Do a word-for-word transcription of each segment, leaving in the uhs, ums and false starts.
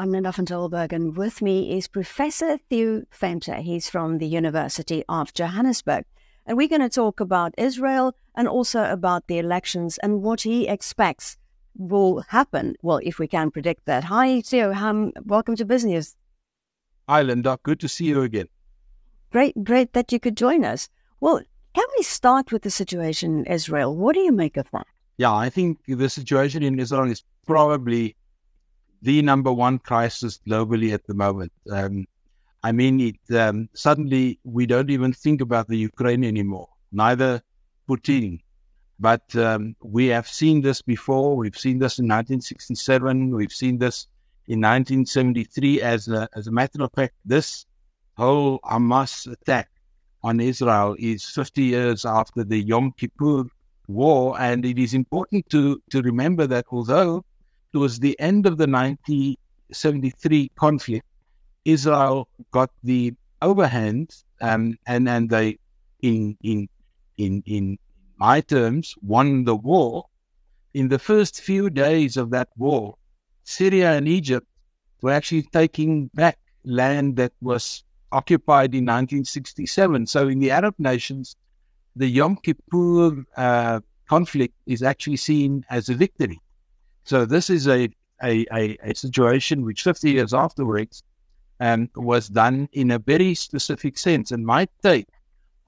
I'm Linda van Tilburg, and with me is Professor Theo Venter. He's from the University of Johannesburg. And we're going to talk about Israel and also about the elections and what he expects will happen. Well, if we can predict that. Hi, Theo. Um, welcome to Business. Hi, Linda. Good to see you again. Great, great that you could join us. Well, can we start with the situation in Israel? What do you make of that? Yeah, I think the situation in Israel is probably the number one crisis globally at the moment. Um, I mean, it, um, suddenly we don't even think about the Ukraine anymore, neither Putin. But um, we have seen this before. We've seen this in nineteen sixty-seven. We've seen this in nineteen seventy-three. As a, as a matter of fact, this whole Hamas attack on Israel is fifty years after the Yom Kippur War. And it is important to, to remember that although towards the end of the nineteen seventy-three conflict, Israel got the overhand, um, and and they, in in in in my terms, won the war. In the first few days of that war, Syria and Egypt were actually taking back land that was occupied in nineteen sixty-seven. So, in the Arab nations, the Yom Kippur uh, conflict is actually seen as a victory. So this is a, a, a, a situation which fifty years afterwards um, was done in a very specific sense. And my take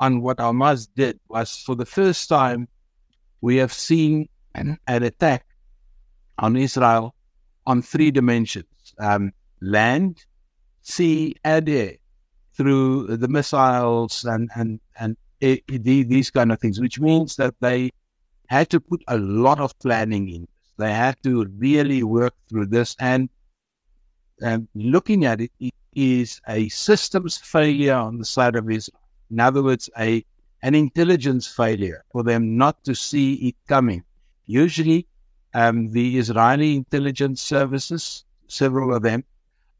on what Hamas did was, for the first time, we have seen an, an attack on Israel on three dimensions, um, land, sea, and air, through the missiles and, and, and air, these kind of things, which means that they had to put a lot of planning in. They had to really work through this, and, and looking at it, it is a systems failure on the side of Israel. In other words, a an intelligence failure for them not to see it coming. Usually, um, the Israeli intelligence services, several of them,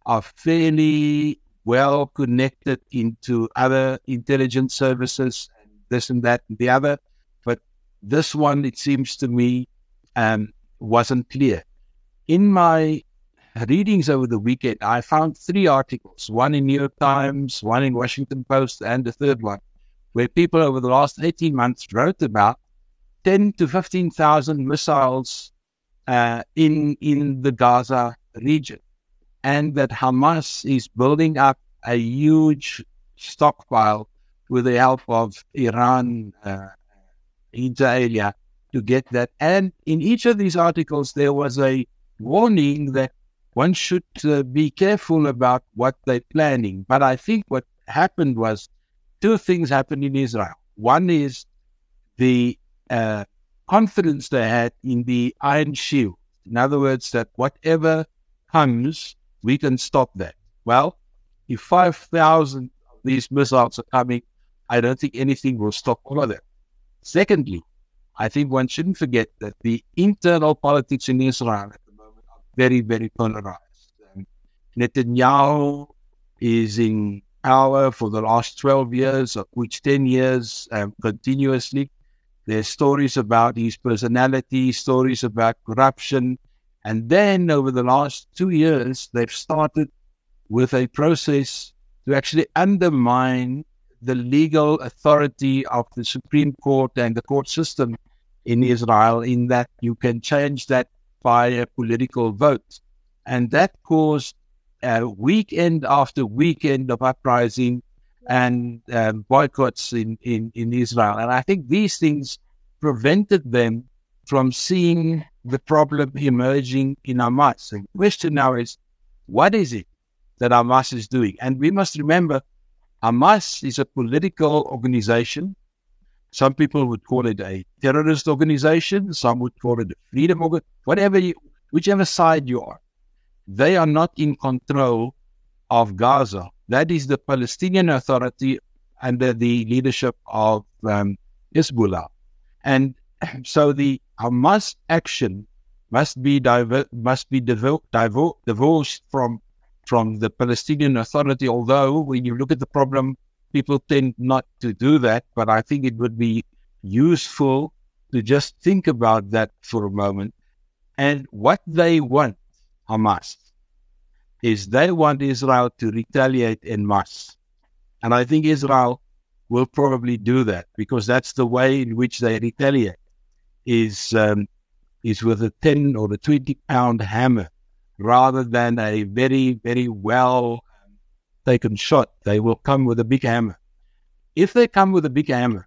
are fairly well connected into other intelligence services, this and that and the other. But this one, it seems to me, um, wasn't clear. In my readings over the weekend, I found three articles, one in New York Times, one in Washington Post, and the third one, where people over the last eighteen months wrote about ten to fifteen thousand missiles uh, in, in the Gaza region, and that Hamas is building up a huge stockpile with the help of Iran, uh, inter alia, to get that. And in each of these articles, there was a warning that one should uh, be careful about what they're planning. But I think what happened was two things happened in Israel. One is the uh, confidence they had in the iron shield. In other words, that whatever comes, we can stop that. Well, if five thousand of these missiles are coming, I don't think anything will stop all of them. Secondly, I think one shouldn't forget that the internal politics in Israel at the moment are very, very polarized. Um, Netanyahu is in power for the last twelve years, of which ten years um, continuously. There's stories about his personality, stories about corruption. And then over the last two years, they've started with a process to actually undermine the legal authority of the Supreme Court and the court system in Israel, in that you can change that by a political vote. And that caused uh, weekend after weekend of uprising and uh, boycotts in, in, in Israel. And I think these things prevented them from seeing the problem emerging in Hamas. And the question now is, what is it that Hamas is doing? And we must remember, Hamas is a political organization. Some people would call it a terrorist organization. Some would call it a freedom organ. Whatever, you, whichever side you are, they are not in control of Gaza. That is the Palestinian Authority under the leadership of um, Hezbollah, and so the Hamas action must be diver- must be devo- divo- divorced from. from the Palestinian Authority, although when you look at the problem People tend not to do that, but I think it would be useful to just think about that for a moment. And what they want, Hamas, is they want Israel to retaliate en masse. And I think Israel will probably do that, because that's the way in which they retaliate, is um, is with a ten or a twenty-pound hammer, rather than a very, very well taken shot. They will come with a big hammer. If they come with a big hammer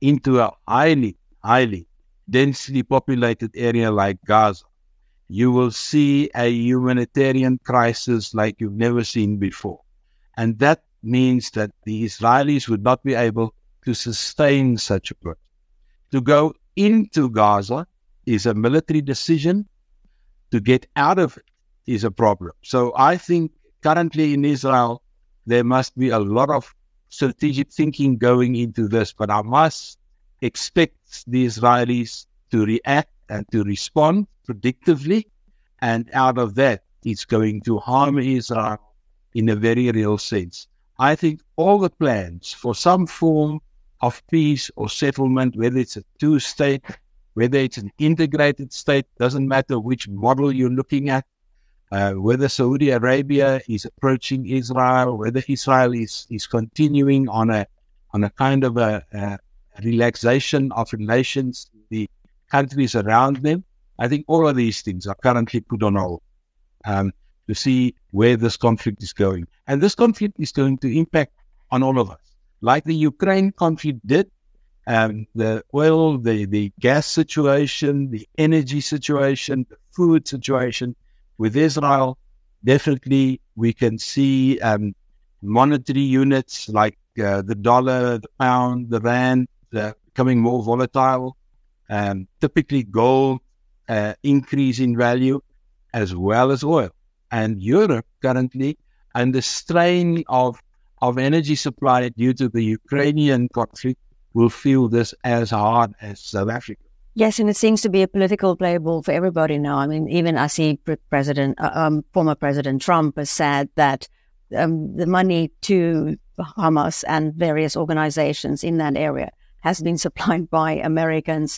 into a highly, highly densely populated area like Gaza, you will see a humanitarian crisis like you've never seen before. And that means that the Israelis would not be able to sustain such a put. To go into Gaza is a military decision. To get out of it is a problem. So I think currently in Israel, there must be a lot of strategic thinking going into this, but Hamas expects the Israelis to react and to respond predictively, and out of that, it's going to harm Israel in a very real sense. I think all the plans for some form of peace or settlement, whether it's a two-state, whether it's an integrated state, doesn't matter which model you're looking at, Uh, whether Saudi Arabia is approaching Israel, whether Israel is, is continuing on a on a kind of a, a relaxation of relations with the countries around them, I think all of these things are currently put on hold um, to see where this conflict is going. And this conflict is going to impact on all of us, like the Ukraine conflict did. Um, the oil, the, the gas situation, the energy situation, the food situation. With Israel, definitely we can see um, monetary units like uh, the dollar, the pound, the Rand uh, becoming more volatile. Um, typically gold uh, increase in value as well as oil. And Europe currently under strain of, of energy supply due to the Ukrainian conflict will feel this as hard as South Africa. Yes, and it seems to be a political playbook for everybody now. I mean, even I see President, um, former President Trump has said that um, the money to Hamas and various organizations in that area has been supplied by Americans.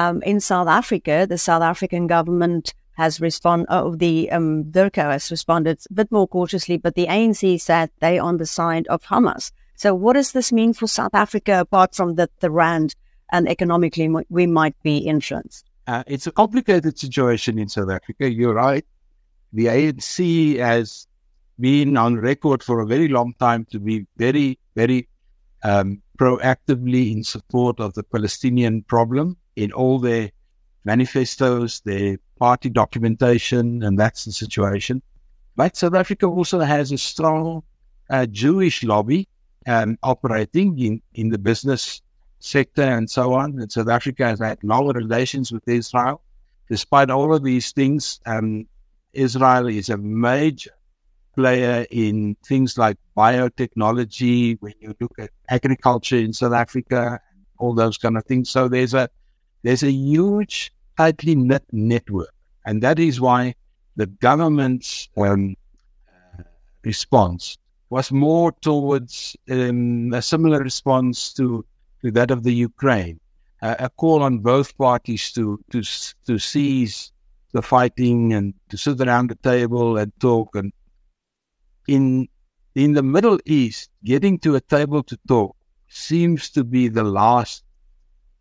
Um, in South Africa, the South African government has responded, oh, the um, DIRCO has responded a bit more cautiously, but the A N C said they're on the side of Hamas. So what does this mean for South Africa, apart from the, the Rand? And economically, we might be influenced. Uh, it's a complicated situation in South Africa. You're right. The A N C has been on record for a very long time to be very, very um, proactively in support of the Palestinian problem in all their manifestos, their party documentation, and that's the situation. But South Africa also has a strong uh, Jewish lobby um, operating in, in the business sector and so on. And South Africa has had long relations with Israel. Despite all of these things, um, Israel is a major player in things like biotechnology, when you look at agriculture in South Africa, all those kind of things. So there's a there's a huge, tightly knit network. And that is why the government's um, response was more towards um, a similar response to to that of the Ukraine, uh, a call on both parties to, to to cease the fighting and to sit around the table and talk. And in in the Middle East, getting to a table to talk seems to be the last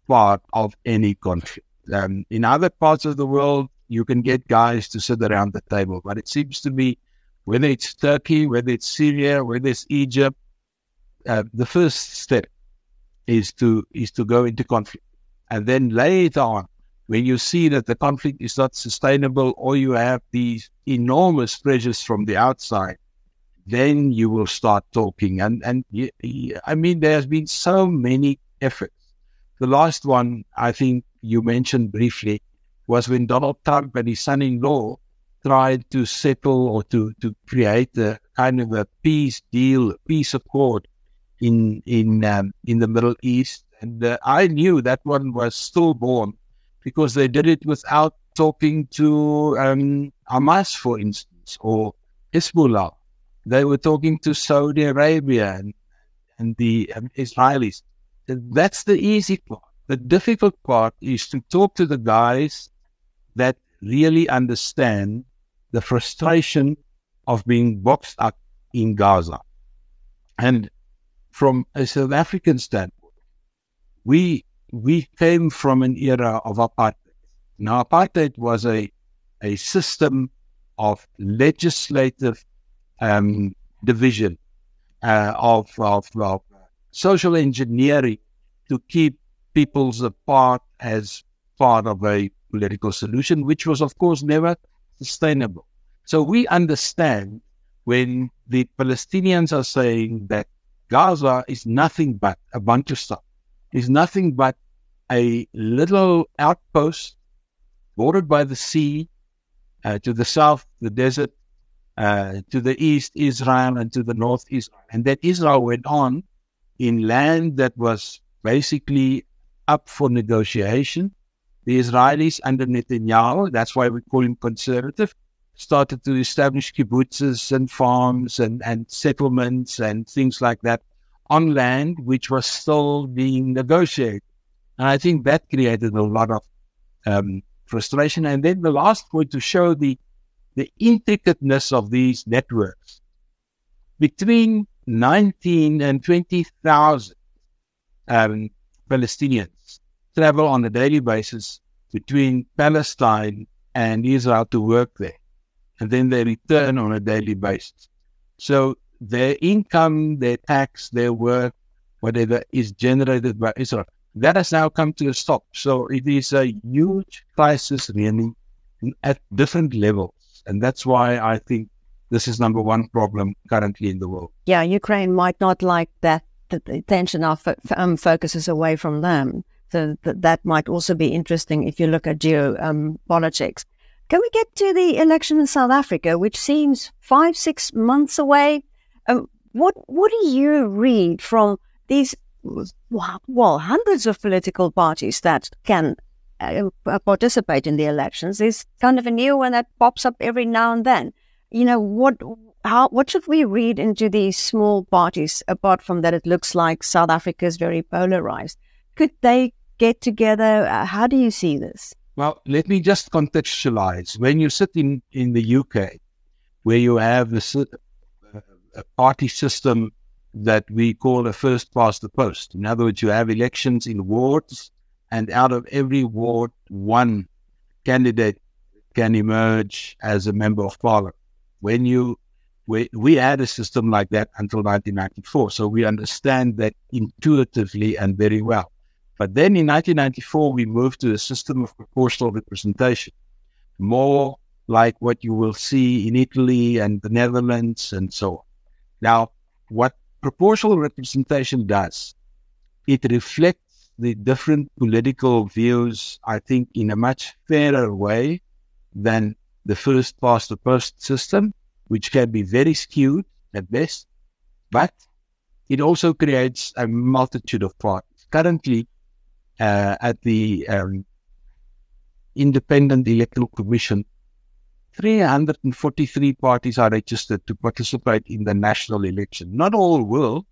part of any conflict. Um, in other parts of the world, you can get guys to sit around the table, but it seems to be, whether it's Turkey, whether it's Syria, whether it's Egypt, uh, the first step is to is to go into conflict. And then later on, when you see that the conflict is not sustainable or you have these enormous pressures from the outside, then you will start talking. And, and I mean, there has been so many efforts. The last one, I think you mentioned briefly, was when Donald Trump and his son-in-law tried to settle or to, to create a kind of a peace deal, peace accord, in in um, in the Middle East, and uh, I knew that one was stillborn because they did it without talking to um, Hamas, for instance, or Hezbollah. They were talking to Saudi Arabia and, and the um, Israelis. That's the easy part. The difficult part is to talk to the guys that really understand the frustration of being boxed up in Gaza. And from a South African standpoint, we we came from an era of apartheid. Now, apartheid was a, a system of legislative um, division, uh, of, of, of social engineering to keep peoples apart as part of a political solution, which was, of course, never sustainable. So we understand when the Palestinians are saying that Gaza is nothing but a bunch of stuff, is nothing but a little outpost bordered by the sea, uh, to the south, the desert, uh, to the east, Israel, and to the north, Israel. And that Israel went on in land that was basically up for negotiation. The Israelis under Netanyahu, that's why we call him conservative, started to establish kibbutzes and farms and, and settlements and things like that on land which was still being negotiated. And I think that created a lot of um, frustration. And then the last point, to show the, the intricateness of these networks. Between nineteen and twenty thousand um, Palestinians travel on a daily basis between Palestine and Israel to work there. And then they return on a daily basis. So their income, their tax, their work, whatever is generated by Israel, that has now come to a stop. So it is a huge crisis really at different levels. And that's why I think this is number one problem currently in the world. Yeah, Ukraine might not like that the attention now um, focuses away from them. So that, that might also be interesting if you look at geopolitics. Um, Can we get to the election in South Africa, which seems five, six months away? Um, what what do you read from these, well, hundreds of political parties that can uh, participate in the elections? There's kind of a new one that pops up every now and then. You know, what how what should we read into these small parties, apart from that it looks like South Africa is very polarized? Could they get together? Uh, how do you see this? Well, let me just contextualize. When you sit in, in the U K, where you have a, a party system that we call a first-past-the-post. In other words, you have elections in wards, and out of every ward, one candidate can emerge as a member of parliament. When you we, we had a system like that until nineteen ninety-four, so we understand that intuitively and very well. But then in nineteen ninety-four, we moved to a system of proportional representation, more like what you will see in Italy and the Netherlands and so on. Now, what proportional representation does, it reflects the different political views, I think, in a much fairer way than the first-past-the-post system, which can be very skewed at best, but it also creates a multitude of parties. Currently, Uh, at the um, Independent Electoral Commission, three hundred forty-three parties are registered to participate in the national election. Not all will.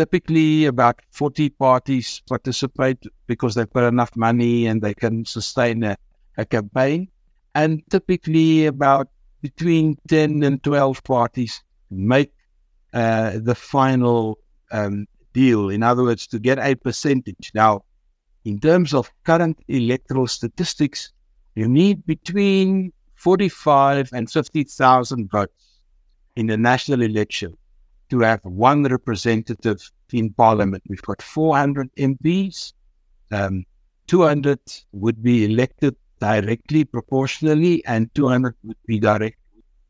Typically, about forty parties participate because they've got enough money and they can sustain a, a campaign. And typically, about between ten and twelve parties make uh, the final um, deal. In other words, to get a percentage. Now, in terms of current electoral statistics, you need between forty-five and fifty thousand votes in the national election to have one representative in parliament. We've got four hundred M Ps, um, two hundred would be elected directly proportionally, and two hundred would be direct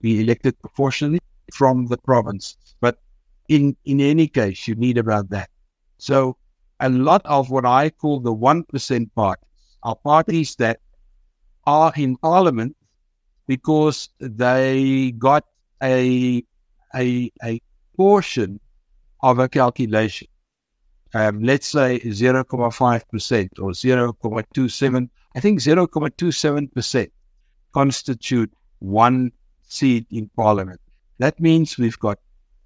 be elected proportionally from the province. But in in any case, you need about that. So a lot of what I call the one percent parties are parties that are in parliament because they got a a, a portion of a calculation. Um, let's say zero point five percent or zero point two seven percent. I think zero point two seven percent constitute one seat in parliament. That means we've got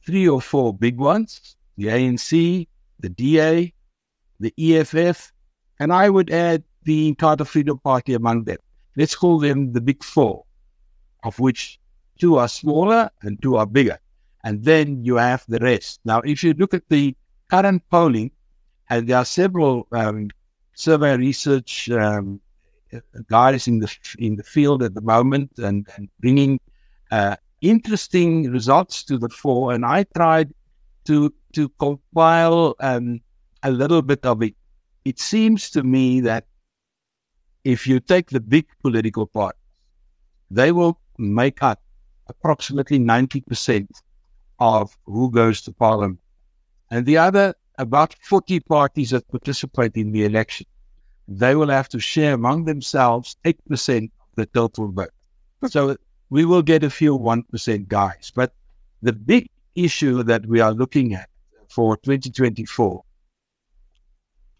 three or four big ones the A N C, the D A, the E F F, and I would add the Inkatha Freedom Party among them. Let's call them the big four, of which two are smaller and two are bigger. And then you have the rest. Now, if you look at the current polling, and there are several um, survey research um, guys in the in the field at the moment and, and bringing uh, interesting results to the fore. And I tried to to compile um, a little bit of it. It seems to me that if you take the big political parties, they will make up approximately ninety percent of who goes to parliament. And the other, about forty parties that participate in the election, they will have to share among themselves eight percent of the total vote. So we will get a few one percent guys. But the big issue that we are looking at for twenty twenty-four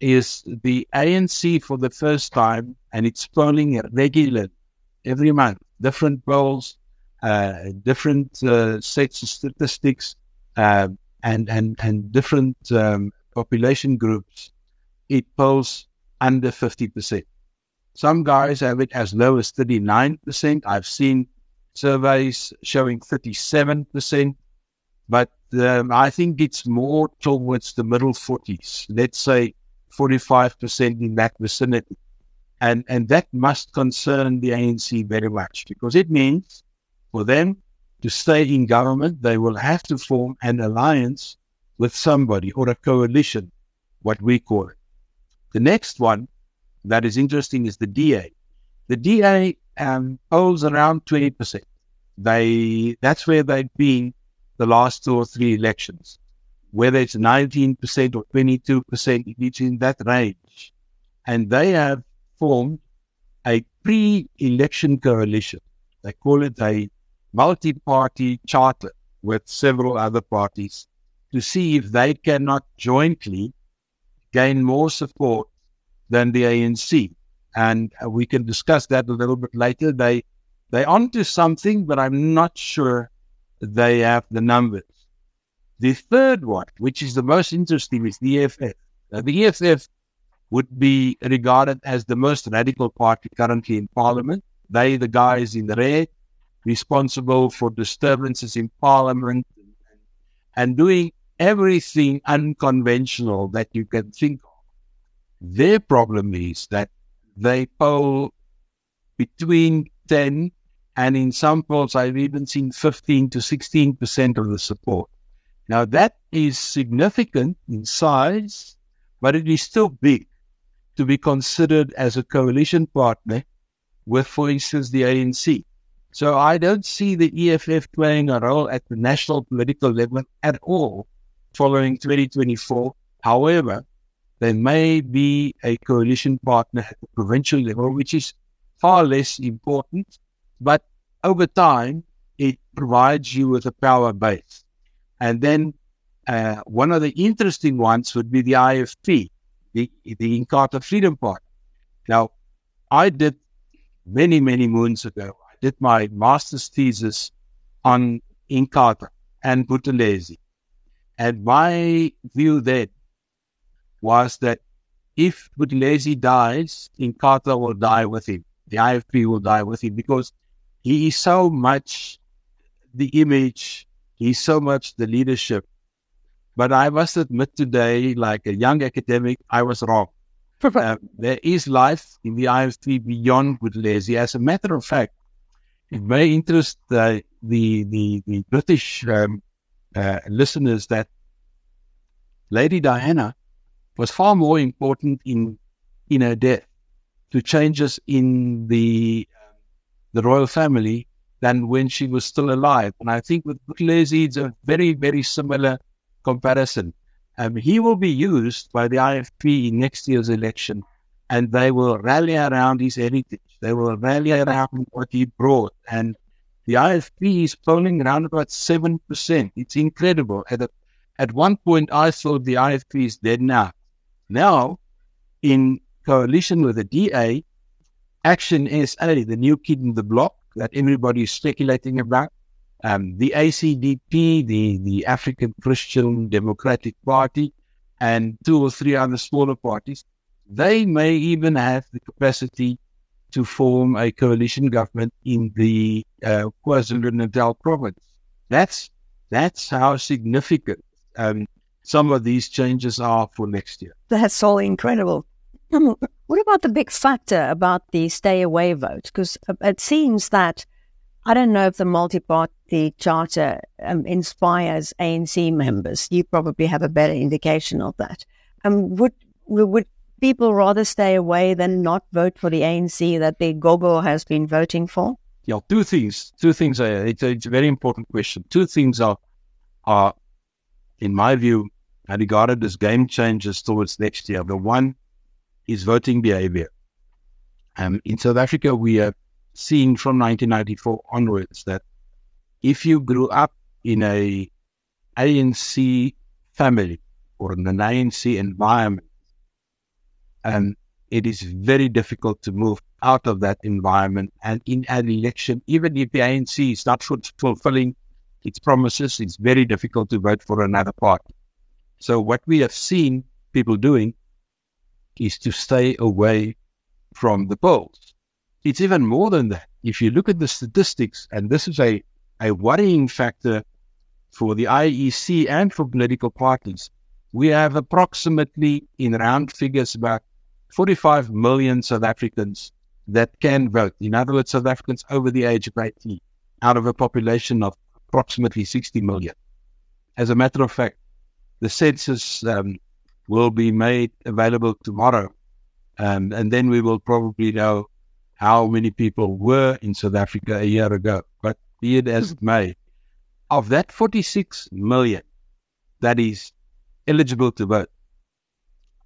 is the A N C for the first time, and it's polling regularly every month, different polls, uh, different uh, sets of statistics, uh, and, and, and different um, population groups. It polls under fifty percent. Some guys have it as low as thirty-nine percent. I've seen surveys showing thirty-seven percent, but um, I think it's more towards the middle forties, let's say forty-five percent in that vicinity. And, and that must concern the A N C very much, because it means for them to stay in government, they will have to form an alliance with somebody, or a coalition, what we call it. The next one that is interesting is the D A. The D A um, polls around twenty percent. They That's where they've been the last two or three elections. Whether it's nineteen percent or twenty-two percent, it's in that range. And they have formed a pre-election coalition. They call it a multi-party charter with several other parties to see if they cannot jointly gain more support than the A N C. And we can discuss that a little bit later. They, they're onto something, but I'm not sure they have the numbers. The third one, which is the most interesting, is the E F F. Now, the E F F would be regarded as the most radical party currently in Parliament. They, the guys in the red, responsible for disturbances in Parliament and doing everything unconventional that you can think of. Their problem is that they poll between ten and, in some polls, I've even seen fifteen to sixteen percent of the support. Now, that is significant in size, but it is still big to be considered as a coalition partner with, for instance, the A N C. So I don't see the E F F playing a role at the national political level at all following twenty twenty-four. However, there may be a coalition partner at the provincial level, which is far less important, but over time, it provides you with a power base. And then uh, one of the interesting ones would be the I F P, the, the Inkatha Freedom Party. Now, I did many, many moons ago, I did my master's thesis on Inkatha and Buthelezi. And my view then was that if Buthelezi dies, Inkatha will die with him. The I F P will die with him, because he is so much the image, he's so much the leadership. But I must admit today, like a young academic, I was wrong. Uh, there is life in the I F P beyond Buthelezi. As a matter of fact, it may interest uh, the, the, the British um, uh, listeners that Lady Diana was far more important in, in her death to changes in the, the royal family than when she was still alive. And I think with Buthelezi, it's a very, very similar comparison. Um, he will be used by the I F P in next year's election, and they will rally around his heritage. They will rally around what he brought. And the I F P is polling around about seven percent. It's incredible. At, a, at one point, I thought the I F P is dead now. Now, in coalition with the D A, Action S A, the new kid in the block, that everybody is speculating about, um, the A C D P, the, the African Christian Democratic Party, and two or three other smaller parties. They may even have the capacity to form a coalition government in the uh, KwaZulu-Natal province. That's that's how significant um, some of these changes are for next year. That's all incredible. What about the big factor about the stay away vote? Because it seems that, I don't know if the multi-party charter um, inspires A N C members. You probably have a better indication of that. Um, would would people rather stay away than not vote for the A N C that the Gogo has been voting for? Yeah, two things. Two things. Are, it's, a, it's a very important question. Two things are, are, in my view, are regarded as game changers towards next year. The one is voting behavior. Um, in South Africa, we have seen from nineteen ninety-four onwards that if you grew up in a ANC family or in an A N C environment, Um, it is very difficult to move out of that environment. And in an election, even if the A N C is not fulfilling its promises, it's very difficult to vote for another party. So what we have seen people doing is to stay away from the polls. It's even more than that. If you look at the statistics, and this is a, a worrying factor for the I E C and for political parties, we have approximately, in round figures, about forty-five million South Africans that can vote. In other words, South Africans over the age of eighteen, out of a population of approximately sixty million. As a matter of fact, the census um, will be made available tomorrow, um, and then we will probably know how many people were in South Africa a year ago. But be it as it may, of that forty-six million, that is eligible to vote,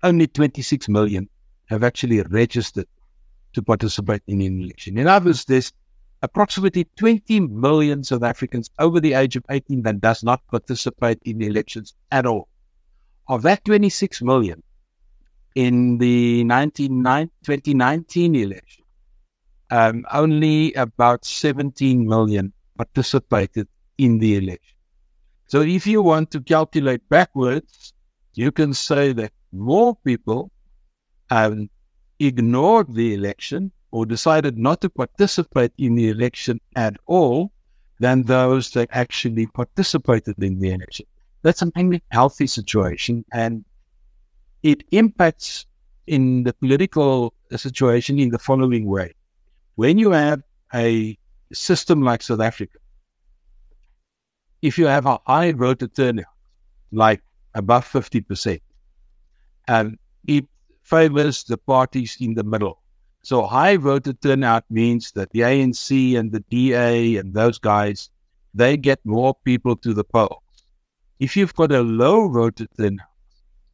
only twenty-six million have actually registered to participate in an election. In others, there's approximately twenty million South Africans over the age of eighteen that does not participate in elections at all. Of that twenty-six million, in the twenty nineteen election, um, only about seventeen million participated in the election. So if you want to calculate backwards, you can say that more people um, ignored the election or decided not to participate in the election at all than those that actually participated in the election. That's an unhealthy situation, and it impacts in the political situation in the following way. When you have a system like South Africa, if you have a high voter turnout, like above fifty percent, um, it favors the parties in the middle. So high voter turnout means that the A N C and the D A and those guys, they get more people to the polls. If you've got a low voter turnout,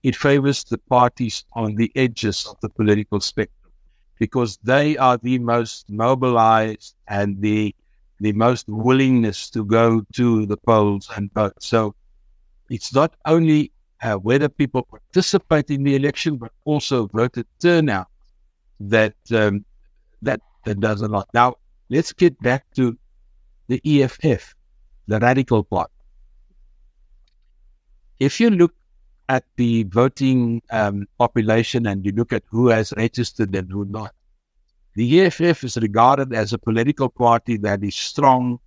it favors the parties on the edges of the political spectrum because they are the most mobilized and the the most willingness to go to the polls and vote. So it's not only uh, whether people participate in the election, but also voter turnout that, um, that that does a lot. Now, let's get back to the E F F, the radical part. If you look at the voting um, population and you look at who has registered and who not, the E F F is regarded as a political party that is strong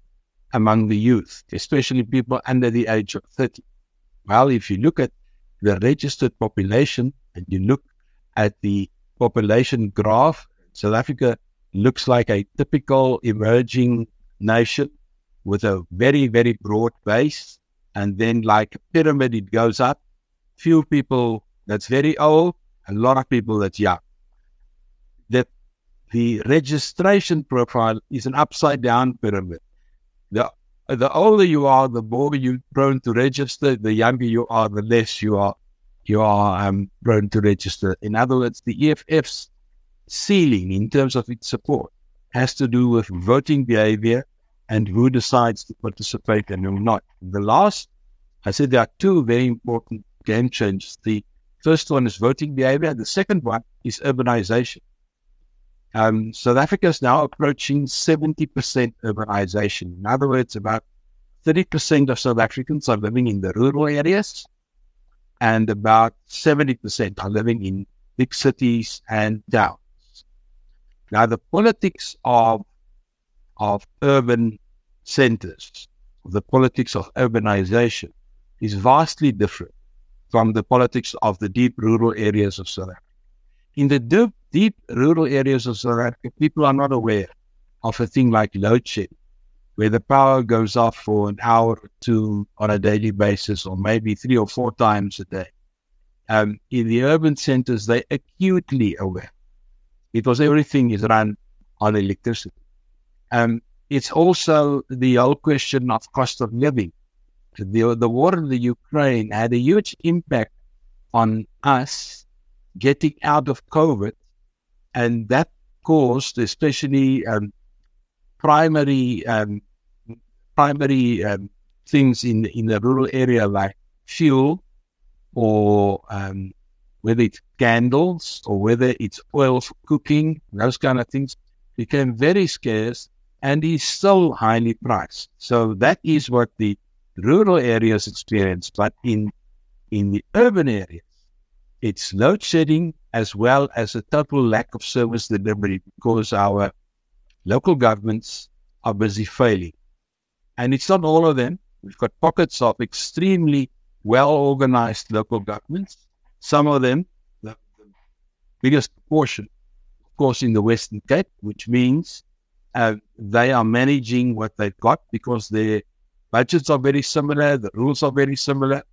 among the youth, especially people under the age of thirty. Well, if you look at the registered population and you look at the population graph, South Africa looks like a typical emerging nation with a very, very broad base. And then like a pyramid, it goes up. Few people that's very old, a lot of people that's young. That The registration profile is an upside-down pyramid. The, the older you are, the more you're prone to register. The younger you are, the less you are you are um, prone to register. In other words, the E F F's ceiling in terms of its support has to do with voting behavior and who decides to participate and who not. The last, I said there are two very important game changes. The first one is voting behavior. The second one is urbanization. Um, South Africa is now approaching seventy percent urbanization. In other words, about thirty percent of South Africans are living in the rural areas, and about seventy percent are living in big cities and towns. Now, the politics of, of urban centers, the politics of urbanization, is vastly different from the politics of the deep rural areas of South Africa. In the deep, deep rural areas of South Africa, people are not aware of a thing like load shedding, where the power goes off for an hour or two on a daily basis, or maybe three or four times a day. Um, in the urban centers, they're acutely aware, because everything is run on electricity. Um, it's also the whole question of cost of living. The, the war in the Ukraine had a huge impact on us getting out of COVID, and that caused especially um, primary um, primary um, things in in the rural area, like fuel, or um, whether it's candles or whether it's oil for cooking, those kind of things became very scarce and is still highly priced. So that is what the rural areas experience, but in in the urban areas, it's load shedding as well as a total lack of service delivery, because our local governments are busy failing. And it's not all of them. We've got pockets of extremely well-organized local governments. Some of them, the biggest proportion, of course, in the Western Cape, which means uh, they are managing what they've got because their budgets are very similar, the rules are very similar.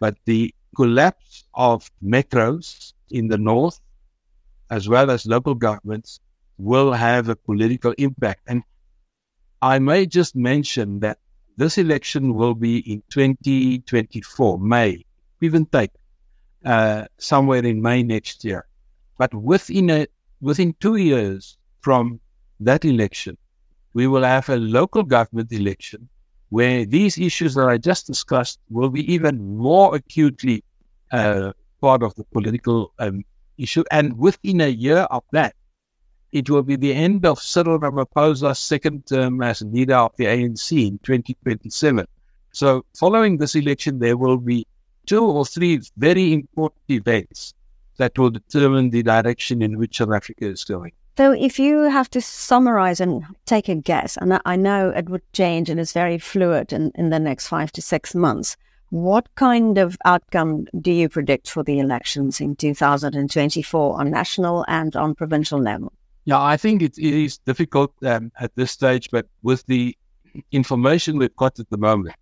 But the collapse of metros in the north, as well as local governments, will have a political impact. And I may just mention that this election will be in twenty twenty-four, May, give and take, uh, somewhere in May next year. But within a, within two years from that election, we will have a local government election where these issues that I just discussed will be even more acutely uh, part of the political um, issue. And within a year of that, it will be the end of Cyril Ramaphosa's second term as leader of the A N C in twenty twenty-seven. So following this election, there will be two or three very important events that will determine the direction in which South Africa is going. So if you have to summarize and take a guess, and I know it would change and it's very fluid in, in the next five to six months, what kind of outcome do you predict for the elections in two thousand twenty-four on national and on provincial level? Yeah, I think it, it is difficult um, at this stage, but with the information we've got at the moment,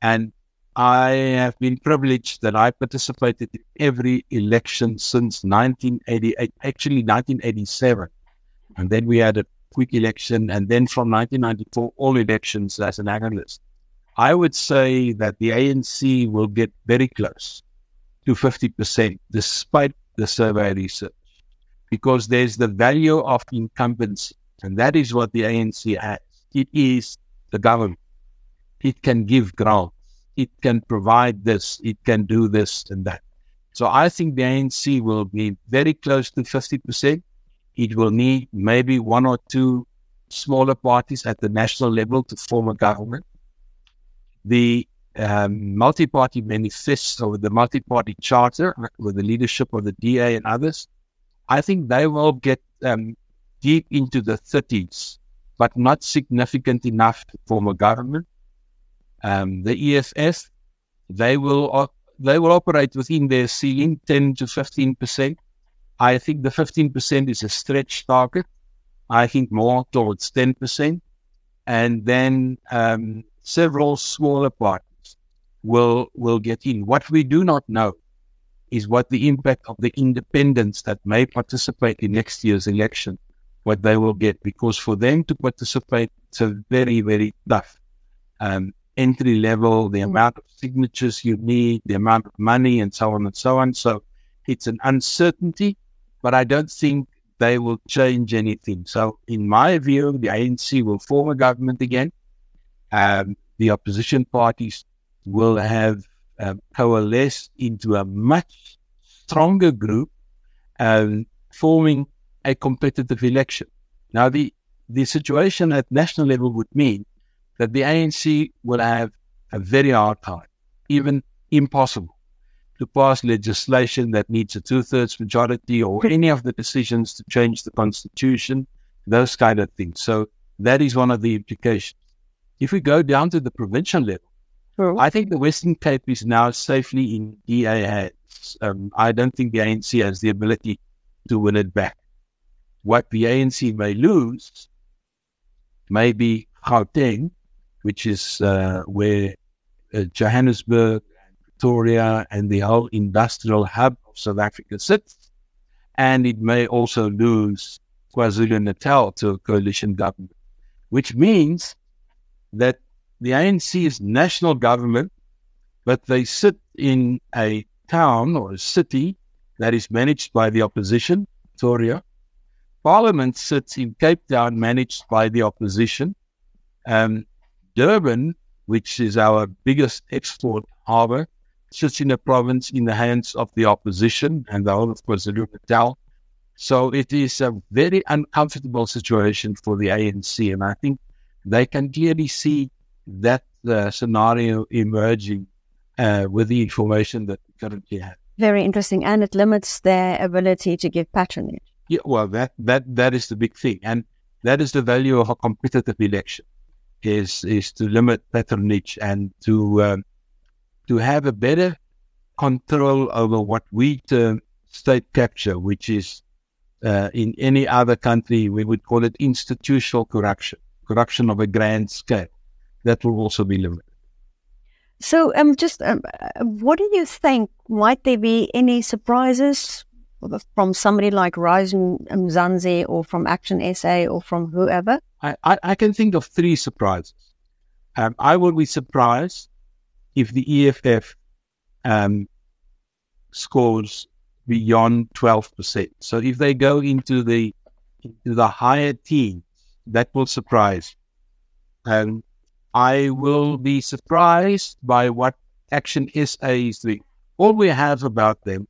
and I have been privileged that I participated in every election since nineteen eighty-eight, actually nineteen eighty-seven, and then we had a quick election, and then from nineteen ninety-four, all elections as an analyst. I would say that the A N C will get very close to fifty percent, despite the survey research, because there's the value of incumbency, and that is what the A N C has. It is the government. It can give grants. It can provide this. It can do this and that. So I think the A N C will be very close to fifty percent. It will need maybe one or two smaller parties at the national level to form a government. The um, multi-party manifesto, or the multi-party charter, with the leadership of the D A and others, I think they will get um, deep into the thirties, but not significant enough to form a government. Um, the E F F, they will uh, they will operate within their ceiling, ten to fifteen percent. I think the fifteen percent is a stretch target. I think more towards ten percent. And then um, several smaller parties will will get in. What we do not know is what the impact of the independents that may participate in next year's election, what they will get, because for them to participate, it's a very, very tough um, entry level, the amount of signatures you need, the amount of money, and so on and so on. So it's an uncertainty, but I don't think they will change anything. So in my view, the A N C will form a government again. Um, the opposition parties will have Um, coalesce into a much stronger group, um, forming a competitive election. Now, the, the situation at national level would mean that the A N C will have a very hard time, even impossible, to pass legislation that needs a two-thirds majority or any of the decisions to change the constitution, those kind of things. So that is one of the implications. If we go down to the provincial level, sure. I think the Western Cape is now safely in D A hands. Um, I don't think the A N C has the ability to win it back. What the A N C may lose may be Gauteng, which is uh, where uh, Johannesburg, Pretoria and the whole industrial hub of South Africa sits, and it may also lose KwaZulu-Natal to a coalition government, which means that the A N C is national government, but they sit in a town or a city that is managed by the opposition, Pretoria. Parliament sits in Cape Town, managed by the opposition. Um, Durban, which is our biggest export harbour, sits in a province in the hands of the opposition and the whole of KwaZulu-Natal. So it is a very uncomfortable situation for the A N C, and I think they can clearly see that uh, scenario emerging uh, with the information that we currently have. Very interesting, and it limits their ability to give patronage. Yeah, well, that that that is the big thing, and that is the value of a competitive election, is is to limit patronage and to um, to have a better control over what we term state capture, which is uh, in any other country, we would call it institutional corruption, corruption of a grand scale. That will also be limited. So um, just um, what do you think? Might there be any surprises from somebody like Ryzen Mzansi or from Action S A or from whoever? I, I, I can think of three surprises. Um, I will be surprised if the E F F um, scores beyond twelve percent. So if they go into the into the higher teens, that will surprise. Um, I will be surprised by what Action S A is doing. All we have about them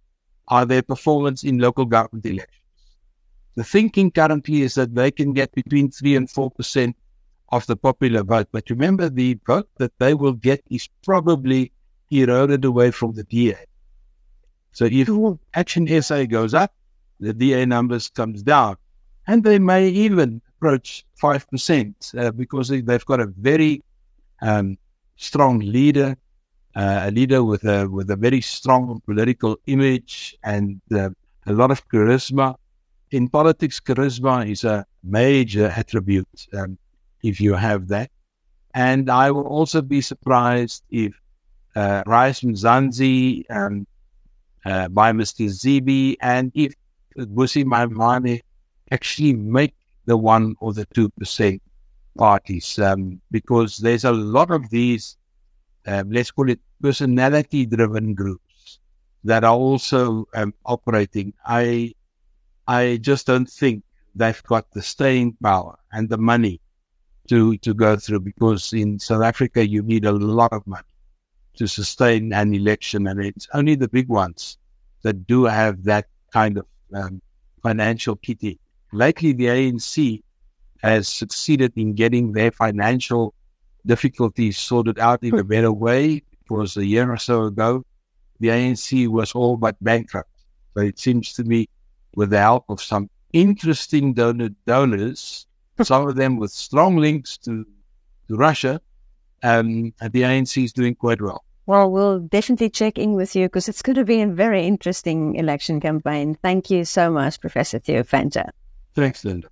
are their performance in local government elections. The thinking currently is that they can get between three and four percent of the popular vote. But remember, the vote that they will get is probably eroded away from the D A. So if Action S A goes up, the D A numbers comes down. And they may even approach five percent uh, because they've got a very um, strong leader, uh, a leader with a, with a very strong political image and uh, a lot of charisma. In politics, charisma is a major attribute. Um, if you have that. And I will also be surprised if uh, Ryzen Mzansi, um, uh, by Mister Zibi, and if Busi Maimane actually make the one or the two percent parties, um, because there's a lot of these, um, let's call it personality-driven groups that are also um, operating. I, I just don't think they've got the staying power and the money to to go through, because in South Africa you need a lot of money to sustain an election, and it's only the big ones that do have that kind of um, financial kitty. Lately, the A N C has succeeded in getting their financial difficulties sorted out in a better way. It was a year or so ago, the A N C was all but bankrupt. But it seems to me, with the help of some interesting donor donors, some of them with strong links to, to Russia, um, and the A N C is doing quite well. Well, we'll definitely check in with you because it's going to be a very interesting election campaign. Thank you so much, Professor Theo Venter. Thanks, Linda.